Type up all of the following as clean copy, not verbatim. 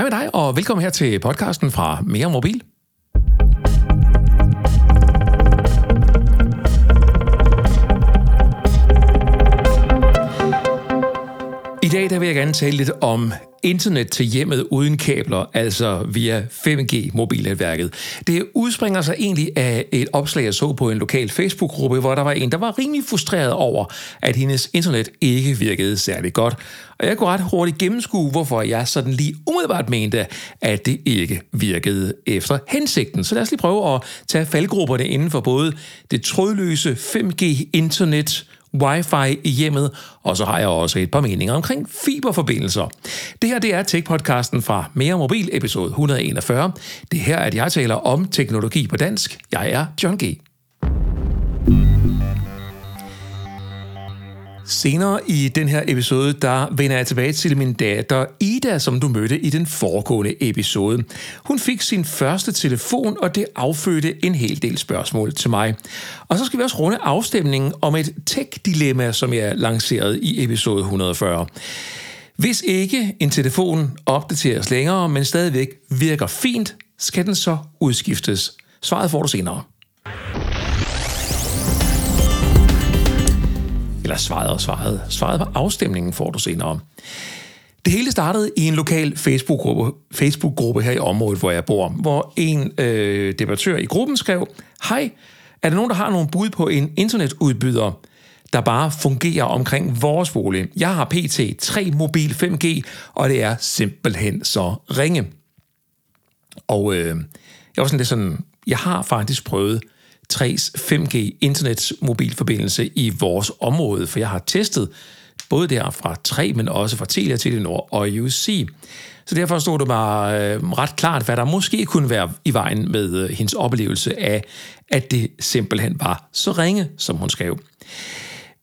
Hej med dig, og velkommen her til podcasten fra Mere Mobil. I dag der vil jeg gerne tale lidt om internet til hjemmet uden kabler, altså via 5G-mobilnetværket. Det udspringer sig egentlig af et opslag, jeg så på en lokal Facebook-gruppe, hvor der var en, der var rimelig frustreret over, at hendes internet ikke virkede særlig godt. Og jeg kunne ret hurtigt gennemskue, hvorfor jeg sådan lige umiddelbart mente, at det ikke virkede efter hensigten. Så lad os lige prøve at tage faldgrupperne inden for både det trådløse 5G-internet, Wi-Fi i hjemmet, og så har jeg også et par meninger omkring fiberforbindelser. Det her, det er Tech-podcasten fra Mere Mobil, episode 141. Det her er, at jeg taler om teknologi på dansk. Jeg er John G. Senere i den her episode, der vender jeg tilbage til min datter Ida, som du mødte i den foregående episode. Hun fik sin første telefon, og det affødte en hel del spørgsmål til mig. Og så skal vi også runde afstemningen om et tech-dilemma, som jeg lancerede i episode 140. Hvis ikke en telefon opdateres længere, men stadigvæk virker fint, skal den så udskiftes? Svaret får du senere. Svaret på afstemningen får du senere. Det hele startede i en lokal Facebook-gruppe her i området, hvor jeg bor, hvor en debattør i gruppen skrev: "Hej, er der nogen, der har nogle bud på en internetudbyder, der bare fungerer omkring vores bolig? Jeg har pt. 3 mobil 5G, og det er simpelthen så ringe." Og jeg var sådan lidt sådan, jeg har faktisk prøvet 3's 5G internetsmobilforbindelse i vores område, for jeg har testet både der fra 3, men også fra Telia, Telenor og YouSee. Så derfor stod det mig ret klart, hvad der måske kunne være i vejen med hendes oplevelse af, at det simpelthen var så ringe, som hun skrev.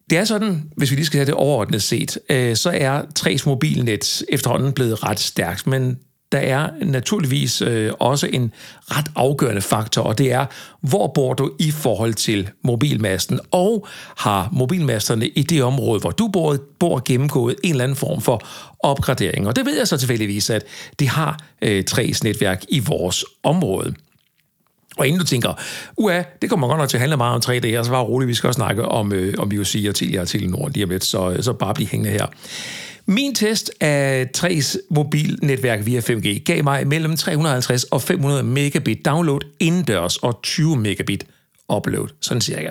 Det er sådan, hvis vi lige skal have det overordnet set, så er 3's mobilnet efterhånden blevet ret stærkt, men der er naturligvis også en ret afgørende faktor, og det er, hvor bor du i forhold til mobilmasten, og har mobilmasterne i det område, hvor du bor gennemgået en eller anden form for opgradering. Og det ved jeg så tilfældigvis, at det har 3's netværk i vores område. Og inden du tænker, det kommer godt nok til at handle meget om 3 dage, så bare roligt, vi skal også snakke om YouSee og Telia og Telenor lige om lidt, så bare bliv hængende her. Min test af 3's mobilnetværk via 5G gav mig mellem 350 og 500 megabit download indendørs og 20 megabit upload, sådan cirka.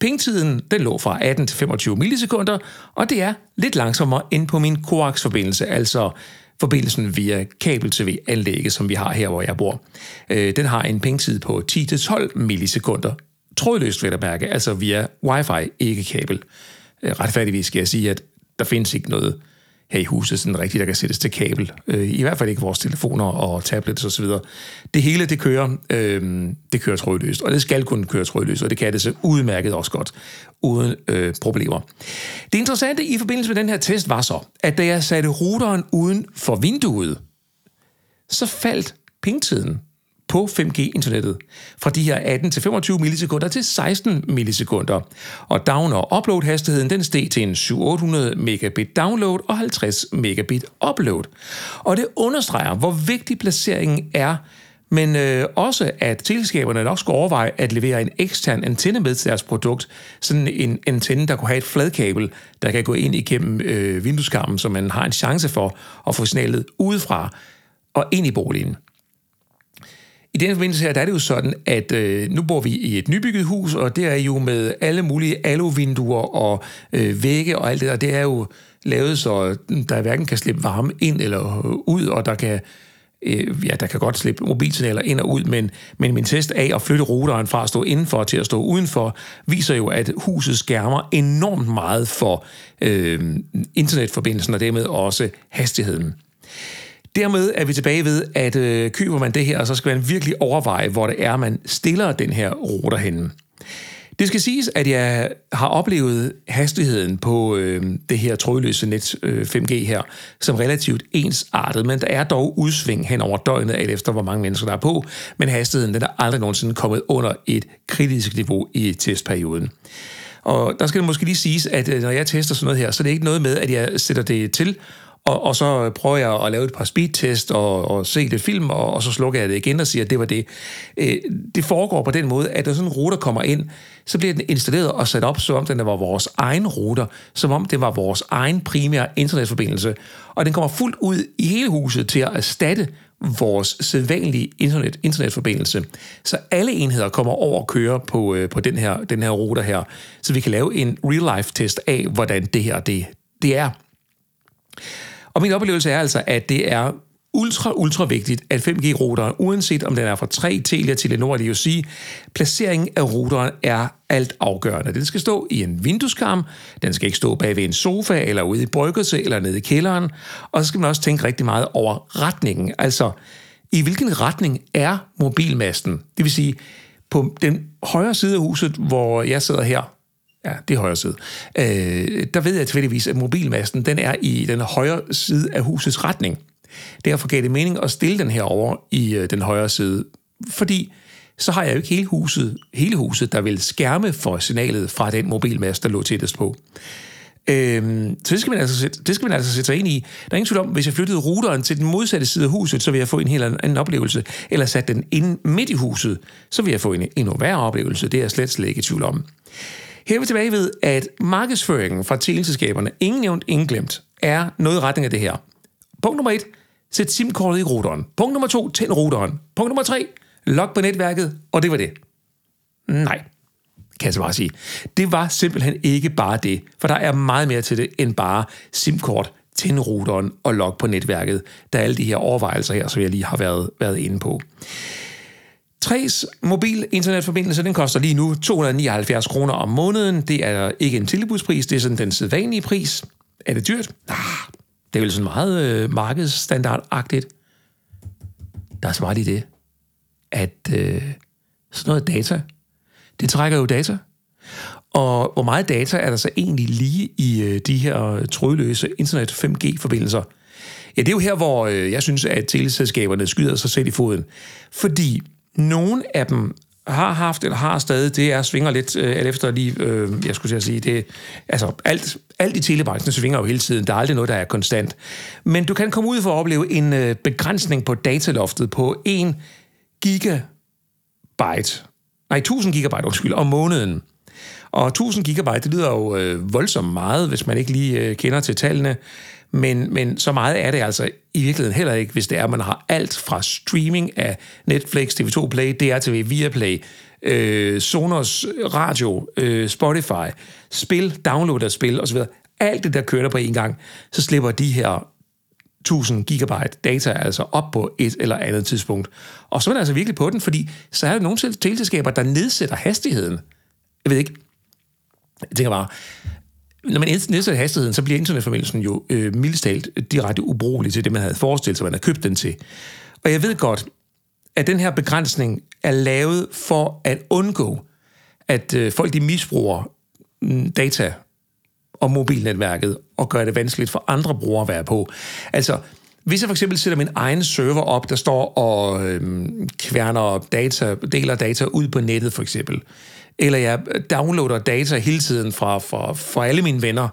Pingtiden, den lå fra 18 til 25 millisekunder, og det er lidt langsommere end på min Coax-forbindelse, altså forbindelsen via kabel-tv-anlægget, som vi har her, hvor jeg bor. Den har en pingtid på 10 til 12 millisekunder. Trådløst vil jeg mærke, altså via Wi-Fi, ikke kabel. Retfærdigvis skal jeg sige, at der findes ikke noget her i huset sådan rigtigt, der kan sættes til kabel. I hvert fald ikke vores telefoner og tablets osv. Det hele, det kører trådløst, og det skal kun køre trådløst, og det kan det så udmærket også godt, uden problemer. Det interessante i forbindelse med den her test var så, at da jeg satte routeren uden for vinduet, så faldt pingtiden på 5G-internettet fra de her 18 til 25 millisekunder til 16 millisekunder. Og down- og upload-hastigheden, den steg til en 700-800 megabit download og 50 megabit upload. Og det understreger, hvor vigtig placeringen er, men også at selskaberne nok skal overveje at levere en ekstern antenne med til deres produkt, sådan en antenne, der kunne have et fladkabel, der kan gå ind igennem vindueskarmen, så man har en chance for at få signalet udefra og ind i boligen. I den forbindelse her, der er det jo sådan, at nu bor vi i et nybygget hus, og det er jo med alle mulige aluvinduer og vægge og alt det der. Det er jo lavet, så der hverken kan slippe varme ind eller ud, og der kan godt slippe mobilsignaler ind og ud, men min test af at flytte routeren fra at stå indenfor til at stå udenfor, viser jo, at huset skærmer enormt meget for internetforbindelsen og dermed også hastigheden. Dermed er vi tilbage ved, at køber man det her, så skal man virkelig overveje, hvor det er, man stiller den her router henne. Det skal siges, at jeg har oplevet hastigheden på det her trådløse net 5G her, som relativt ensartet, men der er dog udsving hen over døgnet, alt efter hvor mange mennesker der er på, men hastigheden den er aldrig nogensinde kommet under et kritisk niveau i testperioden. Og der skal det måske lige siges, at når jeg tester sådan noget her, så er det ikke noget med, at jeg sætter det til Og så prøver jeg at lave et par speedtest og se det film, og så slukker jeg det igen og siger, at det var det. Det foregår på den måde, at når sådan en router kommer ind, så bliver den installeret og sat op, som om den var vores egen router, som om det var vores egen primære internetforbindelse. Og den kommer fuldt ud i hele huset til at erstatte vores sædvanlige internetforbindelse. Så alle enheder kommer over og kører på den her router her, så vi kan lave en real-life-test af, hvordan det her det er. Og min oplevelse er altså, at det er ultra, ultra vigtigt, at 5G-routeren, uanset om den er fra 3, Telia, Telenor eller YouSee, placeringen af routeren er alt afgørende. Den skal stå i en vindueskarm, den skal ikke stå bag ved en sofa, eller ude i bryggerset, eller nede i kælderen, og så skal man også tænke rigtig meget over retningen. Altså, i hvilken retning er mobilmasten? Det vil sige, på den højre side af huset, hvor jeg sidder her, ja, det er højre side. Der ved jeg tilfældigvis, at mobilmasten den er i den højre side af husets retning. Derfor gav det mening at stille den her over i den højre side, fordi så har jeg jo ikke hele huset, der vil skærme for signalet fra den mobilmast, der lå tættest på. Så det skal man altså sætte sig ind i. Der er ingen tvivl om, hvis jeg flyttede routeren til den modsatte side af huset, så vil jeg få en helt anden oplevelse. Eller satte den inde midt i huset, så vil jeg få en endnu værre oplevelse. Det er jeg slet ikke i tvivl om. Her er vi tilbage ved, at markedsføringen fra teleselskaberne, ingen nævnt, ingen glemt, er noget i retning af det her. Punkt nummer 1, sæt SIM-kortet i routeren. Punkt nummer 2, tænd routeren. Punkt nummer 3, log på netværket, og det var det. Nej, kan jeg så bare sige. Det var simpelthen ikke bare det, for der er meget mere til det end bare SIM-kort, tænd routeren og log på netværket. Der er alle de her overvejelser her, som jeg lige har været inde på. 3's mobil internetforbindelse, den koster lige nu 279 kroner om måneden. Det er ikke en tilbudspris, det er sådan den sædvanlige pris. Er det dyrt? Ah, det er vel sådan meget markedsstandardagtigt. Der er så meget i det, at sådan noget data, det trækker jo data. Og hvor meget data er der så egentlig lige i de her trådløse internet 5G-forbindelser? Ja, det er jo her, hvor jeg synes, at teleselskaberne skyder sig selv i foden. Fordi nogle af dem har haft eller har stadig, det er svinger lidt efter lige, jeg skulle til at sige, det, altså alt i telebranchen svinger jo hele tiden, der er aldrig noget, der er konstant. Men du kan komme ud for at opleve en begrænsning på dataloftet på 1000 gigabyte om måneden. Og 1000 gigabyte, det lyder jo voldsomt meget, hvis man ikke lige kender til tallene, men så meget er det altså i virkeligheden heller ikke, hvis det er, at man har alt fra streaming af Netflix, TV2 Play, DRTV, Viaplay, Sonos Radio, Spotify, spil, download af spil osv. Alt det, der kører der på en gang, så slipper de her 1000 gigabyte data altså op på et eller andet tidspunkt. Og så er man altså virkelig på den, fordi så er der nogle teleselskaber, der nedsætter hastigheden. Jeg ved ikke. Jeg tænker bare, når man nedsætter hastigheden, så bliver internetforbindelsen jo mildest talt direkte ubrugelig til det, man havde forestillet sig, man havde købt den til. Og jeg ved godt, at den her begrænsning er lavet for at undgå, at folk de misbruger data og mobilnetværket og gør det vanskeligt for andre brugere at være på. Altså, hvis jeg for eksempel sætter min egen server op, der står og kværner data, deler data ud på nettet for eksempel, eller jeg downloader data hele tiden fra alle mine venner.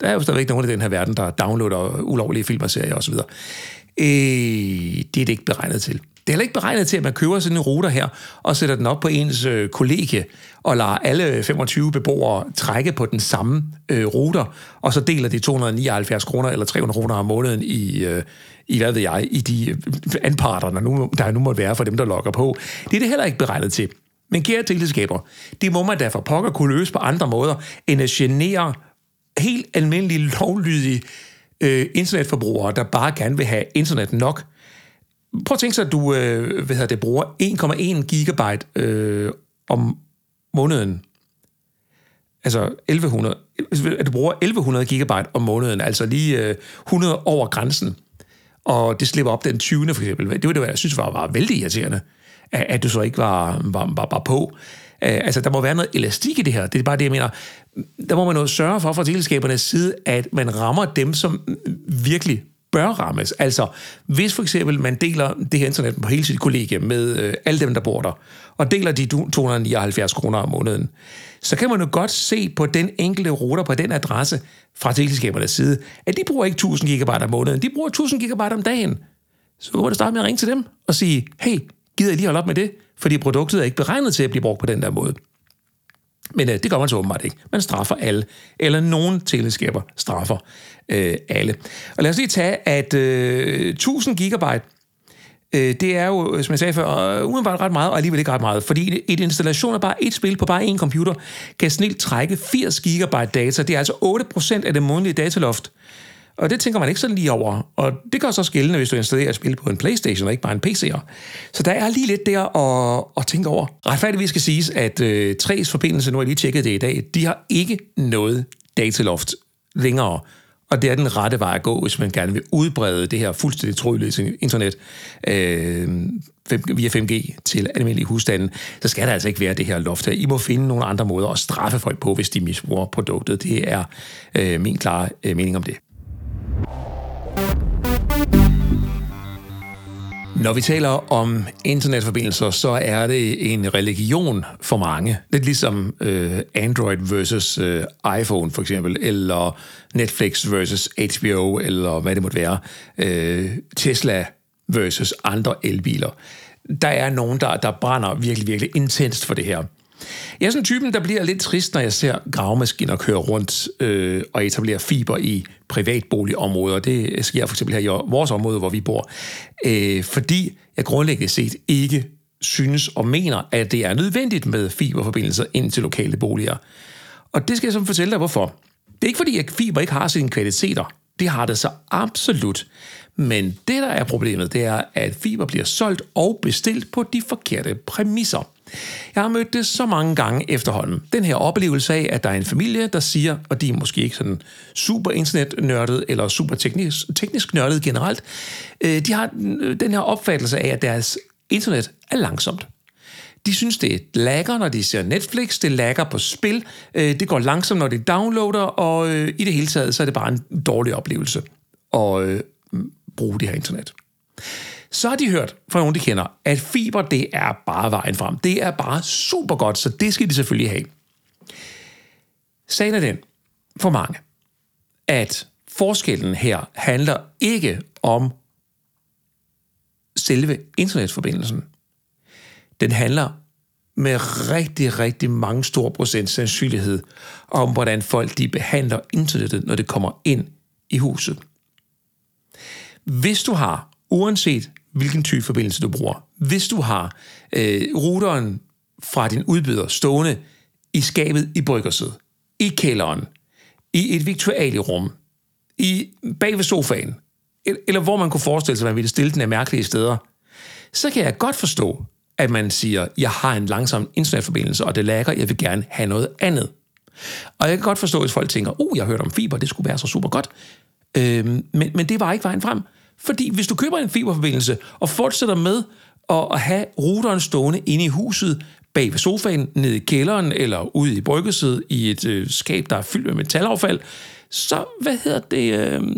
Der er jo stadigvæk nogen i den her verden, der downloader ulovlige film og serier osv. Det er det ikke beregnet til. Det er heller ikke beregnet til, at man køber sådan en router her, og sætter den op på ens kollegie, og lader alle 25 beboere trække på den samme router, og så deler de 279 kroner eller 300 kroner om måneden i hvad ved jeg, i de anparter, der nu måtte være for dem, der logger på. Det er det heller ikke beregnet til. Men kære teleselskaber, det må man da for pokker kunne løse på andre måder, end at genere helt almindelige, lovlydige internetforbrugere, der bare gerne vil have internet nok. Prøv at tænke sig, at du bruger 1,1 gigabyte om måneden. Altså 1100. At du bruger 1100 gigabyte om måneden, altså lige 100 over grænsen. Og det slipper op den 20. for eksempel. Det var det, jeg synes var vældig irriterende, at du så ikke var på. Altså, der må være noget elastik i det her. Det er bare det, jeg mener. Der må man jo sørge for fra teleselskabernes side, at man rammer dem, som virkelig bør rammes. Altså, hvis for eksempel man deler det her internet på hele sit kollegie med alle dem, der bor der, og deler de 279 kroner om måneden, så kan man jo godt se på den enkelte router på den adresse fra teleselskabernes side, at de bruger ikke 1000 gigabyte om måneden, de bruger 1000 gigabyte om dagen. Så må du starte med at ringe til dem og sige, hey, gider I lige holde op med det? Fordi produktet er ikke beregnet til at blive brugt på den der måde. Men det gør man så åbenbart ikke. Man straffer alle. Eller nogen teleskaber straffer alle. Og lad os lige tage, at 1000 gigabyte, det er jo, som jeg sagde før, umiddelbart ret meget, og alligevel ikke ret meget. Fordi et installation af bare et spil på bare én computer, kan snilt trække 80 gigabyte data. Det er altså 8% af det månedlige dataloft. Og det tænker man ikke sådan lige over. Og det gør så skillende, hvis du installerer et spil på en Playstation, og ikke bare en PC'er. Så der er lige lidt der at tænke over. Retfærdigvis skal siges, at 3's forbindelse, nu har jeg lige tjekket det i dag, de har ikke noget dataloft længere. Og det er den rette vej at gå, hvis man gerne vil udbrede det her fuldstændig trådløse internet via 5G til almindelige husstande. Så skal der altså ikke være det her loft her. I må finde nogle andre måder at straffe folk på, hvis de misbruger produktet. Det er min klare mening om det. Når vi taler om internetforbindelser, så er det en religion for mange. Lidt ligesom Android versus iPhone for eksempel, eller Netflix versus HBO, eller hvad det måtte være. Tesla versus andre elbiler. Der er nogen, der brænder virkelig, virkelig intenst for det her. Jeg er sådan typen, der bliver lidt trist, når jeg ser gravemaskiner køre rundt og etablere fiber i privatboligområder. Det sker for eksempel her i vores område, hvor vi bor. Fordi jeg grundlæggende set ikke synes og mener, at det er nødvendigt med fiberforbindelser ind til lokale boliger. Og det skal jeg så fortælle dig, hvorfor. Det er ikke fordi, at fiber ikke har sine kvaliteter. Det har det så absolut. Men det, der er problemet, det er, at fiber bliver solgt og bestilt på de forkerte præmisser. Jeg har mødt det så mange gange efterhånden. Den her oplevelse af, at der er en familie, der siger, og de er måske ikke sådan super internetnørdet eller super teknisk nørdet generelt, de har den her opfattelse af, at deres internet er langsomt. De synes, det lagger, når de ser Netflix, det lagger på spil, det går langsomt, når de downloader, og i det hele taget, så er det bare en dårlig oplevelse at bruge det her internet. Så har de hørt fra nogen, de kender, at fiber, det er bare vejen frem. Det er bare super godt, så det skal de selvfølgelig have. Sagen er den for mange, at forskellen her handler ikke om selve internetforbindelsen. Den handler med rigtig, rigtig mange store procent sandsynlighed om, hvordan folk de behandler internettet, når det kommer ind i huset. Hvis du har, uanset hvilken type forbindelse du bruger, hvis du har routeren fra din udbyder stående i skabet i bryggerset, i kælderen, i et viktualierum, bag ved sofaen, eller hvor man kunne forestille sig, at man ville stille den af mærkelige steder, så kan jeg godt forstå, at man siger, jeg har en langsom internetforbindelse, og det lagger, jeg vil gerne have noget andet. Og jeg kan godt forstå, hvis folk tænker, jeg hørte om fiber, det skulle være så super godt, men det var ikke vejen frem. Fordi hvis du køber en fiberforbindelse og fortsætter med at have routeren stående inde i huset, bag ved sofaen, nede i kælderen eller ude i bryggeset i et skab, der er fyldt med metalaffald, så,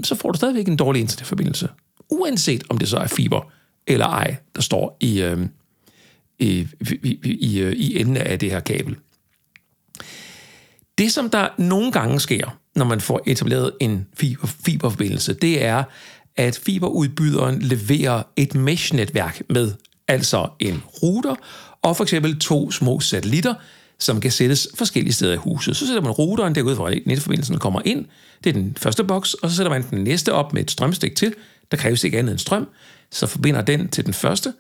så får du stadigvæk en dårlig internetforbindelse. Uanset om det så er fiber eller ej, der står i enden af det her kabel. Det, som der nogle gange sker, når man får etableret en fiberforbindelse, det er, at fiberudbyderen leverer et mesh-netværk med, altså en router og for eksempel 2 små satellitter, som kan sættes forskellige steder i huset. Så sætter man routeren derude, hvor netforbindelsen kommer ind. Det er den første boks, og så sætter man den næste op med et strømstik til. Der kræves ikke andet end strøm. Så forbinder den til den første,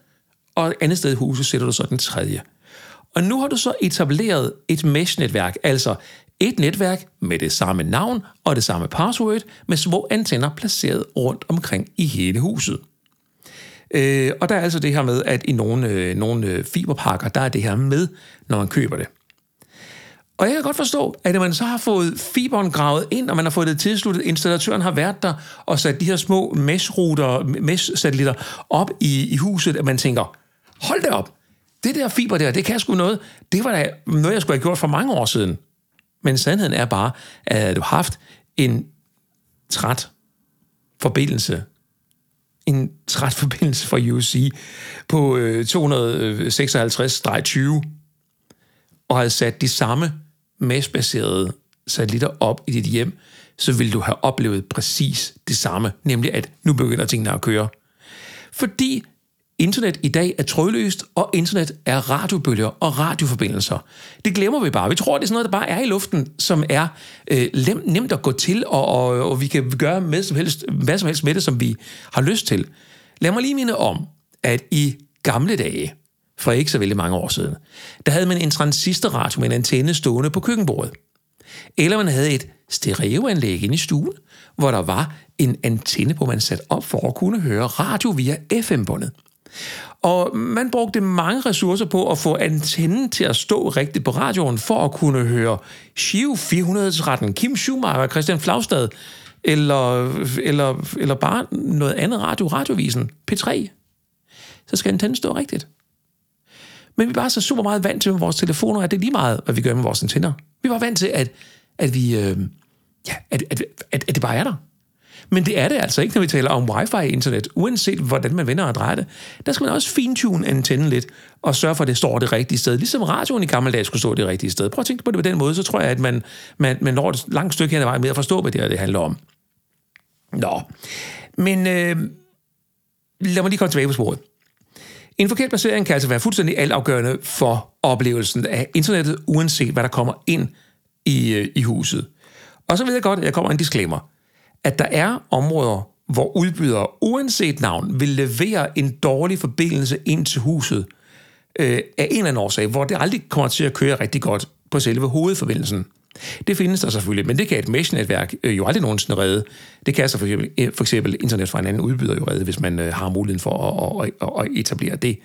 og et andet sted i huset sætter du så den tredje. Og nu har du så etableret et mesh-netværk, altså et netværk med det samme navn og det samme password, med små antenner placeret rundt omkring i hele huset. Og der er altså det her med, at i nogle fiberpakker, der er det her med, når man køber det. Og jeg kan godt forstå, at man så har fået fiberen gravet ind, og man har fået det tilsluttet, installatøren har været der og sat de her små mesh-satellitter op i huset, at man tænker, hold da op, det der fiber der, det kan sgu noget. Det var da noget, jeg skulle have gjort for mange år siden. Men sandheden er bare, at du har haft en træt forbindelse en trætforbindelse fra YouSee på 256-20 og havde sat de samme mastbaserede satellitter op i dit hjem, så ville du have oplevet præcis det samme, nemlig at nu begynder tingene at køre. Fordi internet i dag er trådløst, og internet er radiobølger og radioforbindelser. Det glemmer vi bare. Vi tror, det er sådan noget, der bare er i luften, som er nemt at gå til, og vi kan gøre med som helst, hvad som helst med det, som vi har lyst til. Lad mig lige minde om, at i gamle dage, for ikke så vældig mange år siden, der havde man en transistorradio med en antenne stående på køkkenbordet. Eller man havde et stereoanlæg inde i stuen, hvor der var en antenne, hvor man satte op for at kunne høre radio via FM-båndet. Og man brugte mange ressourcer på at få antennen til at stå rigtigt på radioen, for at kunne høre Shiv 413, Kim Schumacher, Christian Flaustad, eller bare noget andet radio, radiovisen, P3. Så skal antennen stå rigtigt. Men vi er bare så super meget vant til med vores telefoner, at det er lige meget, hvad vi gør med vores antenner. Vi var vant til, at det bare er der. Men det er det altså ikke, når vi taler om wifi-internet. Uanset hvordan man vender og drejer det, der skal man også fintune antennen lidt, og sørge for, at det står det rigtige sted. Ligesom radioen i gamle dage skulle stå det rigtige sted. Prøv at tænke på det på den måde, så tror jeg, at man når et langt stykke hen ad vejen med at forstå, hvad det handler om. Nå, men lad mig lige komme tilbage på sporet. En forkert placering kan altså være fuldstændig altafgørende for oplevelsen af internettet, uanset hvad der kommer ind i huset. Og så ved jeg godt, at jeg kommer en disclaimer, at der er områder, hvor udbydere, uanset navn, vil levere en dårlig forbindelse ind til huset af en eller anden årsag, hvor det aldrig kommer til at køre rigtig godt på selve hovedforbindelsen. Det findes der selvfølgelig, men det kan et mesh-netværk jo aldrig nogensinde redde. Det kan altså for eksempel internet fra en anden udbyder jo redde, hvis man har muligheden for at etablere det.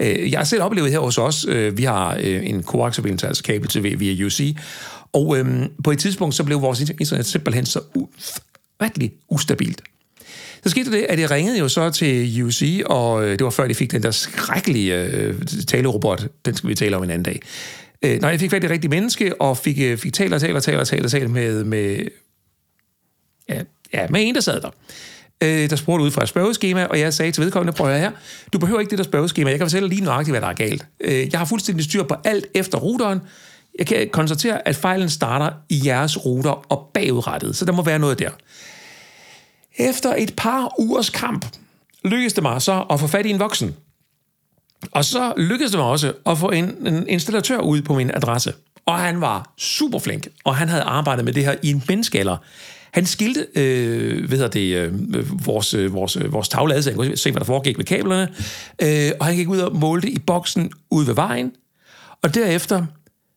Jeg har selv oplevet her hos os, vi har en coax-forbindelse, altså kabel-tv via YouSee, og på et tidspunkt så blev vores internet simpelthen så ufattelig ustabilt. Så skete det, at jeg ringede jo så til YouSee, og det var før de fik den der skrækkelige talerobot, den skal vi tale om en anden dag. Når jeg fik været det rigtige menneske, og fik talt med en, der sad der. Der spurgte ud fra et spørgeskema, og jeg sagde til vedkommende, prøv her, du behøver ikke det der spørgeskema, jeg kan fortælle lige nøjagtigt, hvad der er galt. Jeg har fuldstændig styr på alt efter routeren. Jeg kan konstatere, at fejlen starter i jeres router og bagudrettet, så der må være noget der. Efter et par ugers kamp, lykkedes det mig så at få fat i en voksen. Og så lykkedes det mig også at få en installatør ud på min adresse. Og han var super flink, og han havde arbejdet med det her i en menneskealder. Han skilte vores taglade, så jeg kunne se, hvad der foregik ved kablerne. Og han gik ud og målte i boksen ude ved vejen. Og derefter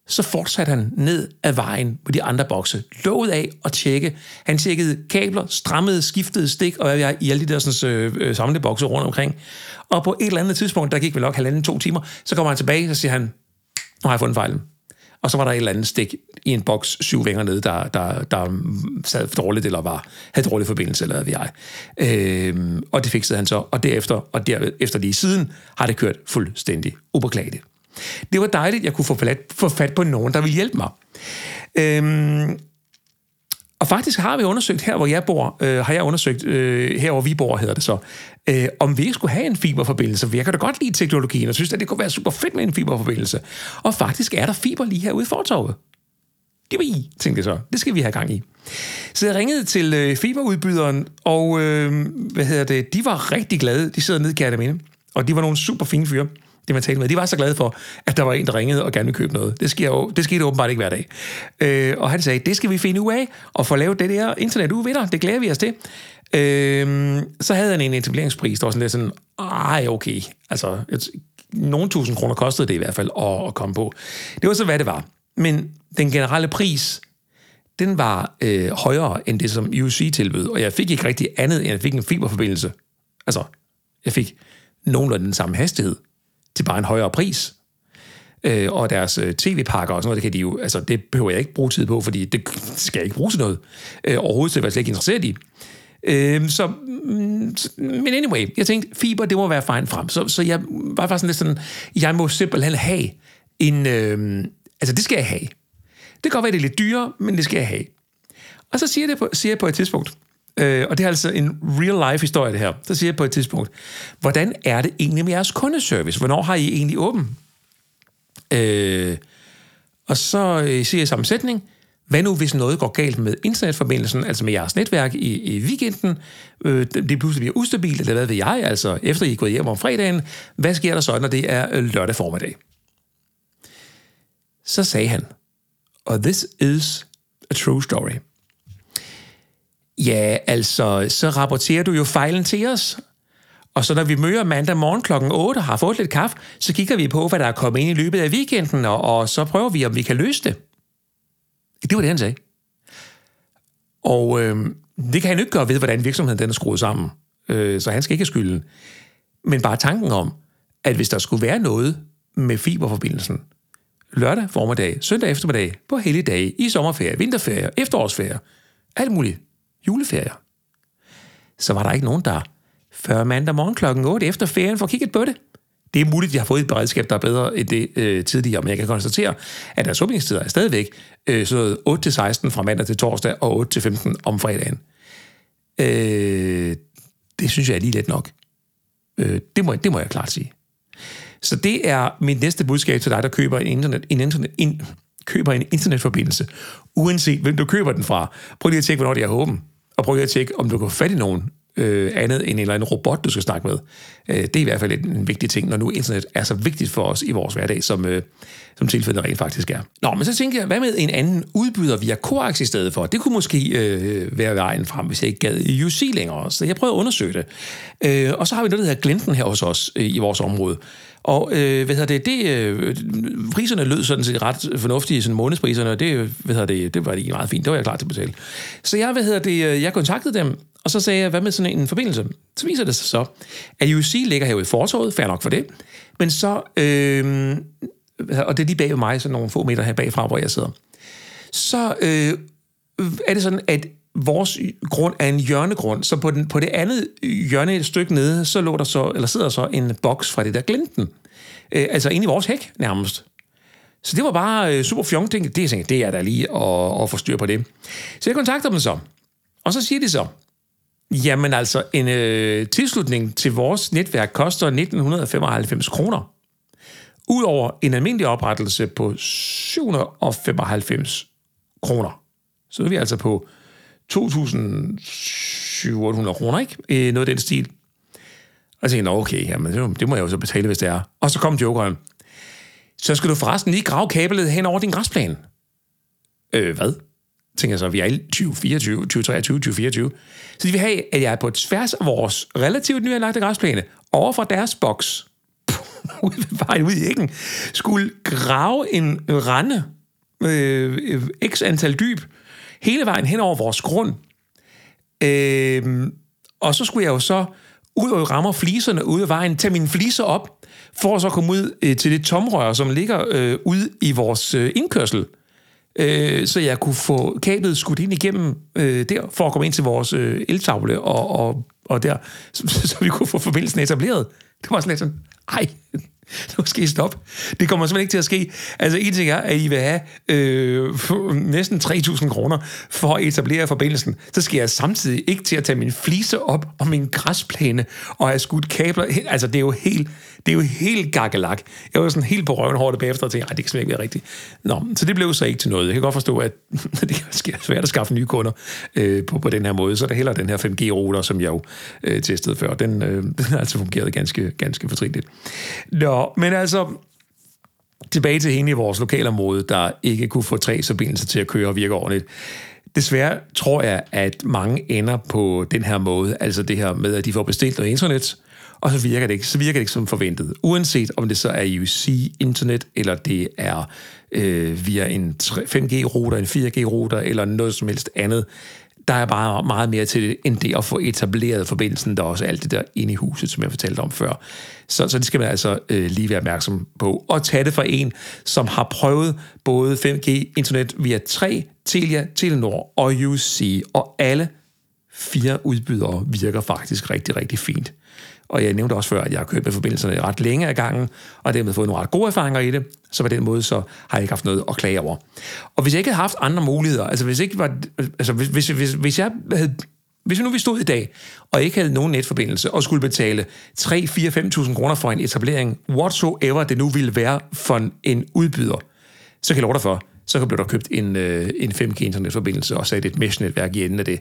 så fortsatte han ned ad vejen på de andre bokse. Låget af at tjekke. Han tjekkede kabler, strammede, skiftede stik, og jeg i alle de der samlebokse rundt omkring. Og på et eller andet tidspunkt, der gik vel nok 1,5-2 timer, så kommer han tilbage, så siger han, nu har jeg fundet fejlen. Og så var der et eller andet stik i en boks 7 vinger nede, der sad dårligt, eller havde dårlig forbindelse, eller hvad ved jeg. Og det fiksede han så, og derefter lige siden, har det kørt fuldstændig upåklageligt. Det var dejligt, jeg kunne få fat på nogen, der ville hjælpe mig. Og faktisk har vi undersøgt her, hvor jeg bor, her hvor vi bor, hedder det så, om vi ikke skulle have en fiberforbindelse. For jeg kan da godt lide teknologien, og synes, at det kunne være super fedt med en fiberforbindelse. Og faktisk er der fiber lige herude i fortovet. Det var I, tænkte jeg så. Det skal vi have gang i. Så jeg ringede til fiberudbyderen, og de var rigtig glade. De sidder nede i Kærteminde, og de var nogle super fine fyre. Det man talte med. De var så glade for, at der var en, der ringede og gerne ville købe noget. Det skete åbenbart ikke hver dag. Og han sagde, det skal vi finde ud af, og få lavet det der internet ude ved dig. Det glæder vi os til. Så havde han en etableringspris, der var sådan lidt sådan, okay. Altså, nogle 1000 kroner kostede det i hvert fald at komme på. Det var så, hvad det var. Men den generelle pris, den var højere end det, som YouSee tilbød. Og jeg fik ikke rigtig andet, end jeg fik en fiberforbindelse. Altså, jeg fik nogenlunde den samme hastighed. Til bare en højere pris. Og deres tv-pakker og sådan noget, det behøver jeg ikke bruge tid på, fordi det skal jeg ikke bruge til noget. Overhovedet, så er jeg slet ikke interesseret i. Men anyway, jeg tænkte, fiber, det må være vejen frem. Så jeg var faktisk lidt sådan, jeg må simpelthen have en... det skal jeg have. Det kan godt være, det er lidt dyrere, men det skal jeg have. Og så siger jeg på et tidspunkt, Og det er altså en real-life historie, det her. Så siger jeg på et tidspunkt, hvordan er det egentlig med jeres kundeservice? Hvornår har I egentlig åben? Og så siger jeg samme sætning. Hvad nu, hvis noget går galt med internetforbindelsen, altså med jeres netværk i weekenden? Det pludselig bliver ustabilt, eller hvad ved jeg? Altså, efter I er gået hjem om fredagen, hvad sker der så, når det er lørdag formiddag? Så sagde han, og this is a true story. Ja, altså, så rapporterer du jo fejlen til os. Og så når vi møder mandag morgen kl. 8 og har fået lidt kaffe, så kigger vi på, hvad der er kommet ind i løbet af weekenden, og så prøver vi, om vi kan løse det. Det var det, han sagde. Og det kan han ikke gøre ved, hvordan virksomheden den er skruet sammen. Så han skal ikke have skylden. Men bare tanken om, at hvis der skulle være noget med fiberforbindelsen, lørdag formiddag, søndag eftermiddag, på helligdage, i sommerferie, vinterferie, efterårsferie, alt muligt, juleferie, så var der ikke nogen, der før mandag morgen kl. 8 efter ferien får kigget på det. Det er muligt, at de har fået et beredskab, der er bedre end det tidligere, men jeg kan konstatere, at deres åbningstider er stadigvæk sådan 8-16 fra mandag til torsdag og 8-15 om fredagen. Det synes jeg er lige let nok. Det må jeg klart sige. Så det er mit næste budskab til dig, der køber en internetforbindelse, uanset hvem du køber den fra. Prøv lige at tjekke, hvornår det er åben, og prøv lige at tjekke, om du kan fatte nogen andet end en eller anden robot, du skal snakke med. Det er i hvert fald en vigtig ting, når nu internet er så vigtigt for os i vores hverdag, som tilfældet rent faktisk er. Nå, men så tænker jeg, hvad med en anden udbyder via Coax i stedet for? Det kunne måske være vejen frem, hvis jeg ikke gad YouSee længere. Så jeg prøver at undersøge det. Og så har vi noget, der hedder Glenten her hos os i vores område. Og priserne lød sådan set ret fornuftige, sådan månedspriserne, og det var det meget fint. Det var jeg klar til at betale. Så jeg kontaktede dem, og så sagde jeg, hvad med sådan en forbindelse? Så viser det sig så, at YouSee ligger herude i fortovet, fair nok for det, men så, og det er lige bag mig, sådan nogle få meter her bagfra, hvor jeg sidder, så er det sådan, at vores grund er en hjørnegrund, så på det andet hjørne et stykke nede, så sidder så en boks fra det der Glenten, altså inde i vores hæk nærmest. Så det var bare super fjong, det er da lige at få styr på det. Så jeg kontakter dem så, og så siger de så, jamen altså, en tilslutning til vores netværk koster 1995 kroner. Udover en almindelig oprettelse på 795 kroner. Så er vi altså på 2.700 kroner, ikke? Noget af den stil. Og så tænkte jeg, okay, jamen, det må jeg jo så betale, hvis det er. Og så kom jokeren. Så skal du forresten lige grave kablet hen over din græsplæne. Hvad? Tænker jeg så, vi er i 2024, 2023, 2024. Så de vil have, at jeg er på tværs af vores relativt nyanlagte græsplæne, over fra deres boks, bare ud i æggen, skulle grave en rande, x antal dyb, hele vejen hen over vores grund. Og så skulle jeg jo så ud og ramme fliserne ude af vejen, tage mine fliser op, for at så komme ud til det tomrør, som ligger ude i vores indkørsel. Så jeg kunne få kablet skudt ind igennem der, for at komme ind til vores eltavle, og der, så vi kunne få forbindelsen etableret. Det var slet sådan, ej, nu skal I stoppe. Det kommer simpelthen ikke til at ske. Altså, en ting er, at I vil have næsten 3.000 kroner for at etablere forbindelsen. Så skal jeg samtidig ikke til at tage mine fliser op og min græsplæne og have skudt kabler. Altså, det er jo helt gakkelak. Jeg var sådan helt på røven hårdt bagefter og tænkte, nej, det kan simpelthen ikke være rigtigt. Nå, så det blev så ikke til noget. Jeg kan godt forstå, at det er svært at skaffe nye kunder på den her måde. Så er der heller den her 5G-router, som jeg jo testede før. Den har altså fungeret ganske fortrinligt. Nå, men altså, tilbage til hende i vores lokalområde, der ikke kunne få 3 forbindelser til at køre og virke ordentligt. Desværre tror jeg, at mange ender på den her måde, altså det her med, at de får bestilt noget internet, og så virker det ikke, som forventet. Uanset om det så er UC-internet, eller det er via en 5G-router, en 4G-router, eller noget som helst andet. Der er bare meget mere til det, end det at få etableret forbindelsen, der også er alt det der inde i huset, som jeg fortalte om før. Så det skal man altså lige være opmærksom på. Og tage det fra en, som har prøvet både 5G-internet via 3, Telia, Telenor og YouSee, og alle 4 udbydere virker faktisk rigtig, rigtig fint. Og jeg nævnte også før, at jeg har kørt med forbindelserne ret længe ad gangen, og dermed fået nogle ret gode erfaringer i det, så på den måde så har jeg ikke haft noget at klage over. Og hvis jeg ikke havde haft andre muligheder, altså hvis jeg havde Hvis vi nu stod i dag, og ikke havde nogen netforbindelse, og skulle betale 3-4-5.000 kroner for en etablering, whatsoever det nu ville være for en udbyder, så kan jeg love dig for, så blev der købt en 5G-internetforbindelse, og sat et mesh-netværk i enden af det,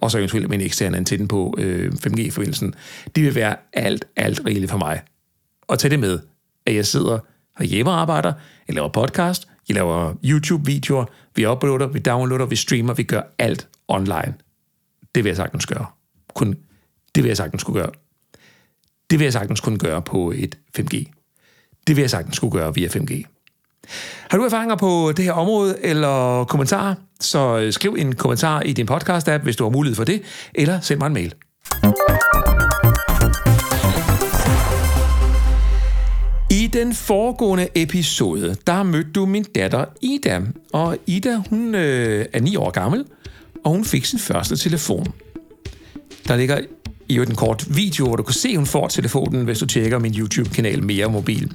og så eventuelt med en ekstern antenne på 5G-forbindelsen. Det vil være alt rigeligt for mig. Og tag det med, at jeg sidder herhjemme og arbejder, jeg laver podcast, jeg laver YouTube-videoer, vi uploader, vi downloader, vi streamer, vi gør alt online. Det vil jeg sagtens gøre. Det vil jeg sagtens kunne gøre på et 5G. Det vil jeg sagtens kunne gøre via 5G. Har du erfaringer på det her område eller kommentarer, så skriv en kommentar i din podcast-app, hvis du har mulighed for det, eller send mig en mail. I den foregående episode, der mødte du min datter Ida. Og Ida, hun er 9 år gammel, og hun fik sin første telefon. Der ligger i en kort video, hvor du kan se, hun får telefonen, hvis du tjekker min YouTube-kanal Mere Mobil.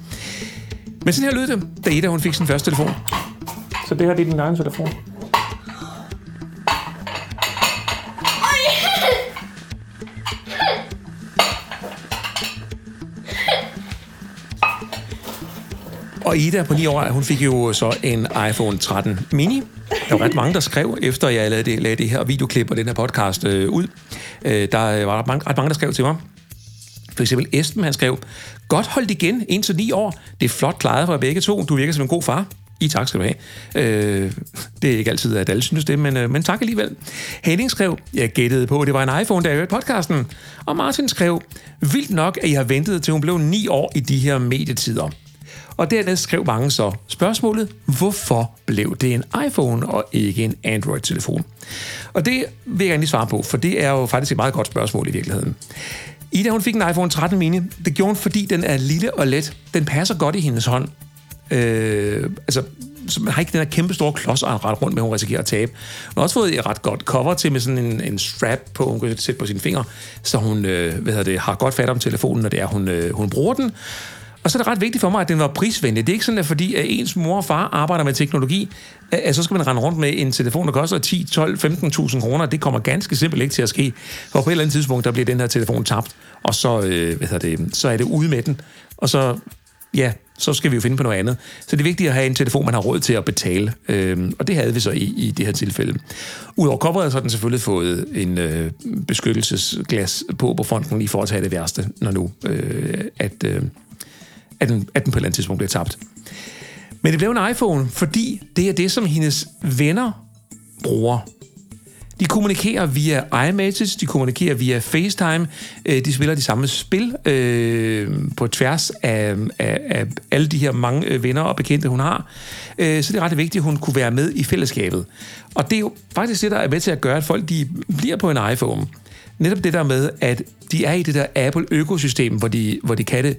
Men sådan her lød det, da Ida hun fik sin første telefon. Så det her, det er din egen telefon. Og Ida på 9 år, hun fik jo så en iPhone 13 mini. Der var ret mange, der skrev, efter jeg lagde det her videoklip og den her podcast ud. Der var ret mange, der skrev til mig. For eksempel Esben, han skrev, godt holdt igen, 1-9 år. Det er flot klaret fra begge to. Du virker som en god far. I tak skal du have. Det er ikke altid, at alle synes det, men tak alligevel. Henning skrev, jeg gættede på, det var en iPhone, der hørte podcasten. Og Martin skrev, vildt nok, at jeg har ventet til hun blev 9 år i de her medietider. Og dernæst skrev mange så spørgsmålet, hvorfor blev det en iPhone og ikke en Android-telefon? Og det vil jeg egentlig svare på, for det er jo faktisk et meget godt spørgsmål i virkeligheden. Ida, hun fik en iPhone 13 mini. Det gjorde hun, fordi den er lille og let. Den passer godt i hendes hånd. Så man har ikke den her kæmpe store klods at rette rundt med, hun risikerer at tabe. Hun har også fået et ret godt cover til med sådan en strap på, hun kan sætte på sine fingre, så hun har godt fat om telefonen, når det er, hun bruger den. Og så er det ret vigtigt for mig, at den var prisvenlig. Det er ikke sådan, at fordi at ens mor og far arbejder med teknologi, at så skal man rende rundt med en telefon, der koster 10, 12, 15.000 kroner. Det kommer ganske simpelt ikke til at ske. For på et eller andet tidspunkt, der bliver den her telefon tabt, og så er det ude med den. Og så skal vi jo finde på noget andet. Så det er vigtigt at have en telefon, man har råd til at betale. Og det havde vi så i det her tilfælde. Udover coveret, så har den selvfølgelig fået en beskyttelsesglas på fronten, lige for at tage det værste, når nu at den på et eller andet tidspunkt bliver tabt. Men det blev en iPhone, fordi det er det, som hendes venner bruger. De kommunikerer via iMessage, de kommunikerer via FaceTime, de spiller de samme spil på tværs af alle de her mange venner og bekendte, hun har. Så det er ret vigtigt, at hun kunne være med i fællesskabet. Og det er jo faktisk det, der er med til at gøre, at folk de bliver på en iPhone. Netop det der med, at de er i det der Apple-økosystem, hvor de kan det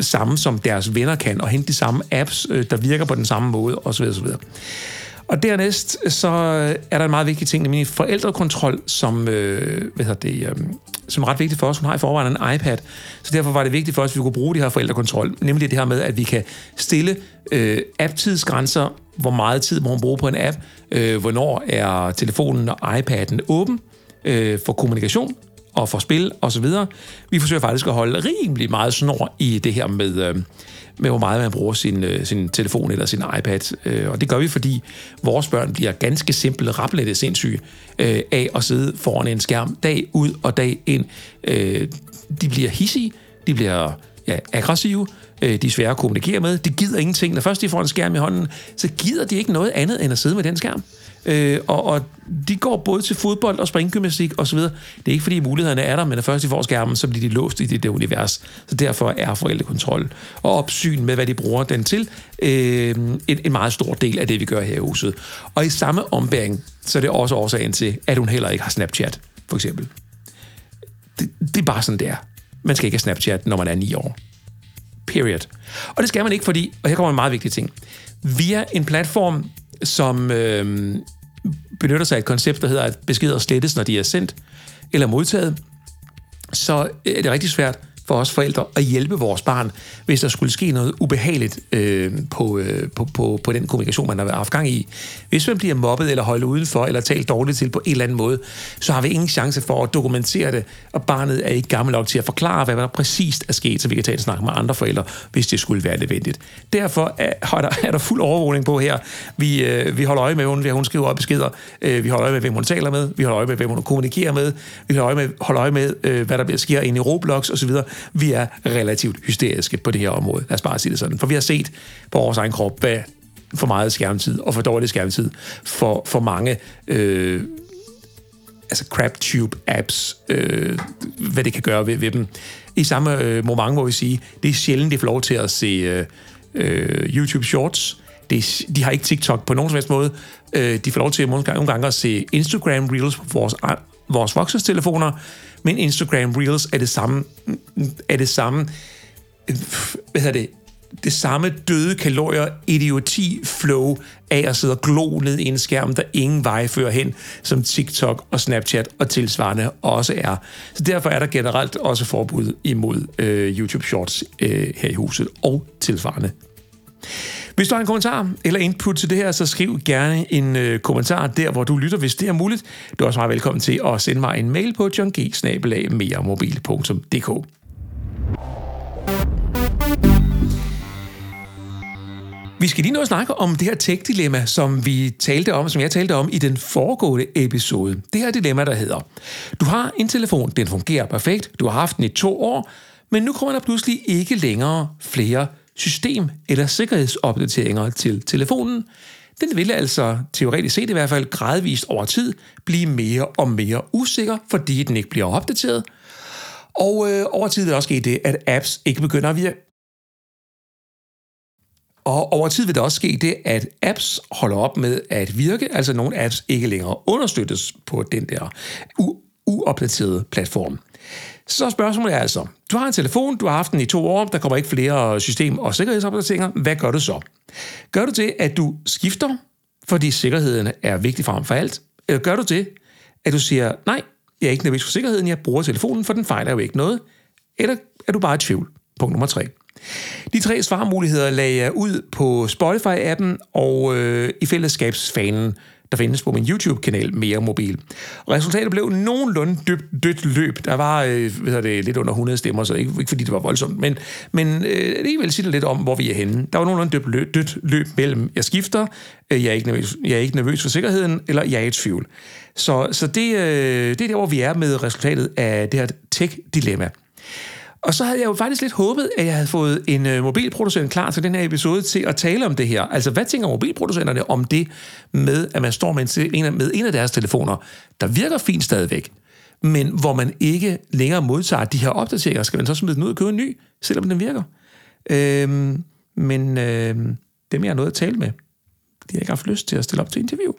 samme, som deres venner kan, og hente de samme apps, der virker på den samme måde, osv. osv. Og dernæst, så er der en meget vigtig ting, nemlig forældrekontrol, som er ret vigtigt for os. Hun har i forvejen en iPad, så derfor var det vigtigt for os, at vi kunne bruge det her forældrekontrol, nemlig det her med, at vi kan stille app-tidsgrænser, hvor meget tid må hun bruge på en app, hvornår er telefonen og iPad'en åben for kommunikation, og for spil og så videre. Vi forsøger faktisk at holde rimelig meget snor i det her med hvor meget man bruger sin telefon eller sin iPad. Og det gør vi, fordi vores børn bliver ganske simple raplette sindssyge af at sidde foran en skærm dag ud og dag ind. De bliver hissige, de bliver aggressive, de er svære at kommunikere med, de gider ingenting. Når først de får en skærm i hånden, så gider de ikke noget andet end at sidde med den skærm. Og de går både til fodbold og springgymnastik og så videre. Det er ikke fordi mulighederne er der, men når først de får skærmen, så bliver de låst i det der univers. Så derfor er forældrekontrol og opsyn med, hvad de bruger den til, en meget stor del af det, vi gør her i huset. Og i samme ombæring, så er det også årsagen til, at hun heller ikke har Snapchat, for eksempel. Det er bare sådan, det er. Man skal ikke have Snapchat, når man er 9 år. Period. Og det skal man ikke, fordi, og her kommer en meget vigtig ting, via en platform, som benytter sig af et koncept, der hedder, at beskeder slettes, når de er sendt eller modtaget, så er det rigtig svært for os forældre at hjælpe vores barn, hvis der skulle ske noget ubehageligt på den kommunikation, man har haft gang i. Hvis man bliver mobbet eller holdt udenfor, eller talt dårligt til på en eller anden måde, så har vi ingen chance for at dokumentere det, og barnet er ikke gammel nok til at forklare, hvad der præcist er sket, så vi kan tage en snak med andre forældre, hvis det skulle være nødvendigt. Derfor er der fuld overvågning på her. Vi holder øje med, hun skriver op beskeder. Vi holder øje med, hvem hun taler med. Vi holder øje med, hvem hun kommunikerer med. Vi holder øje med, hvad der sker inde i Roblox osv. Vi er relativt hysteriske på det her område. Lad os bare sige det sådan. For vi har set på vores egen krop, hvad for meget skærmtid og for dårlig skærmtid for mange craptube-apps, hvad det kan gøre ved dem. I samme moment må vi sige, det er sjældent, det får lov til at se YouTube Shorts. De har ikke TikTok på nogen som helst måde. De får lov til nogle gange at se Instagram Reels på vores voksnes telefoner, men Instagram Reels er det samme døde kalorier, idioti, flow af at sidde og glo ned i en skærm, der ingen vej fører hen, som TikTok og Snapchat og tilsvarende også er. Så derfor er der generelt også forbud imod YouTube Shorts her i huset og tilsvarende. Hvis du har en kommentar eller input til det her, så skriv gerne en kommentar der, hvor du lytter, hvis det er muligt. Du er også meget velkommen til at sende mig en mail på johng@meremobil.dk. Vi skal lige nå at snakke om det her tech-dilemma, som jeg talte om i den foregående episode. Det her dilemma, der hedder: du har en telefon, den fungerer perfekt, du har haft den i 2 år, men nu kommer der pludselig ikke længere flere system- eller sikkerhedsopdateringer til telefonen. Den vil altså, teoretisk set i hvert fald, gradvist over tid blive mere og mere usikker, fordi den ikke bliver opdateret. Og over tid vil der også ske det, at apps ikke begynder at virke. Og over tid vil der også ske det, at apps holder op med at virke, altså nogle apps ikke længere understøttes på den der uopdaterede platform. Så spørgsmålet er altså: du har en telefon, du har haft den i 2 år, der kommer ikke flere system- og sikkerhedsopdateringer, hvad gør du så? Gør du det, at du skifter, fordi sikkerheden er vigtig frem for alt? Eller gør du det, at du siger, nej, jeg er ikke nervøs for sikkerheden, jeg bruger telefonen, for den fejler jo ikke noget? Eller er du bare i tvivl? Punkt nummer 3. De 3 svarmuligheder lagde jeg ud på Spotify-appen og i fællesskabsfanen, der findes på min YouTube-kanal, Mere Mobil. Resultatet blev nogenlunde dødt løb. Der var lidt under 100 stemmer, så ikke fordi det var voldsomt, men det vil sige lidt om, hvor vi er henne. Der var nogenlunde dødt løb mellem, jeg skifter, jeg er ikke nervøs for sikkerheden, eller jeg er i tvivl. Så det er der, hvor vi er med resultatet af det her tech-dilemma. Og så havde jeg jo faktisk lidt håbet, at jeg havde fået en mobilproducent klar til den her episode til at tale om det her. Altså, hvad tænker mobilproducenterne om det med, at man står med en af deres telefoner, der virker fint stadigvæk, men hvor man ikke længere modtager de her opdateringer? Skal man så smide den ud og købe en ny, selvom den virker? Dem jeg har noget at tale med, de har ikke haft lyst til at stille op til interview.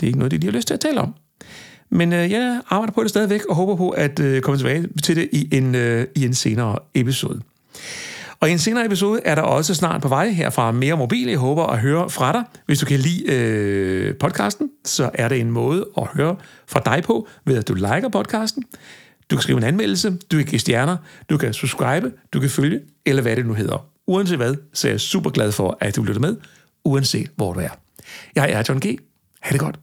Det er ikke noget, de lige har lyst til at tale om. Men jeg arbejder på det stadigvæk og håber på at komme tilbage til det i en senere episode. Og i en senere episode er der også snart på vej her fra Mere Mobil. Jeg håber at høre fra dig. Hvis du kan lide podcasten, så er det en måde at høre fra dig på, ved at du liker podcasten. Du kan skrive en anmeldelse, du kan give stjerner, du kan subscribe, du kan følge, eller hvad det nu hedder. Uanset hvad, så er jeg super glad for, at du lytter med, uanset hvor du er. Jeg er John G. Ha' det godt.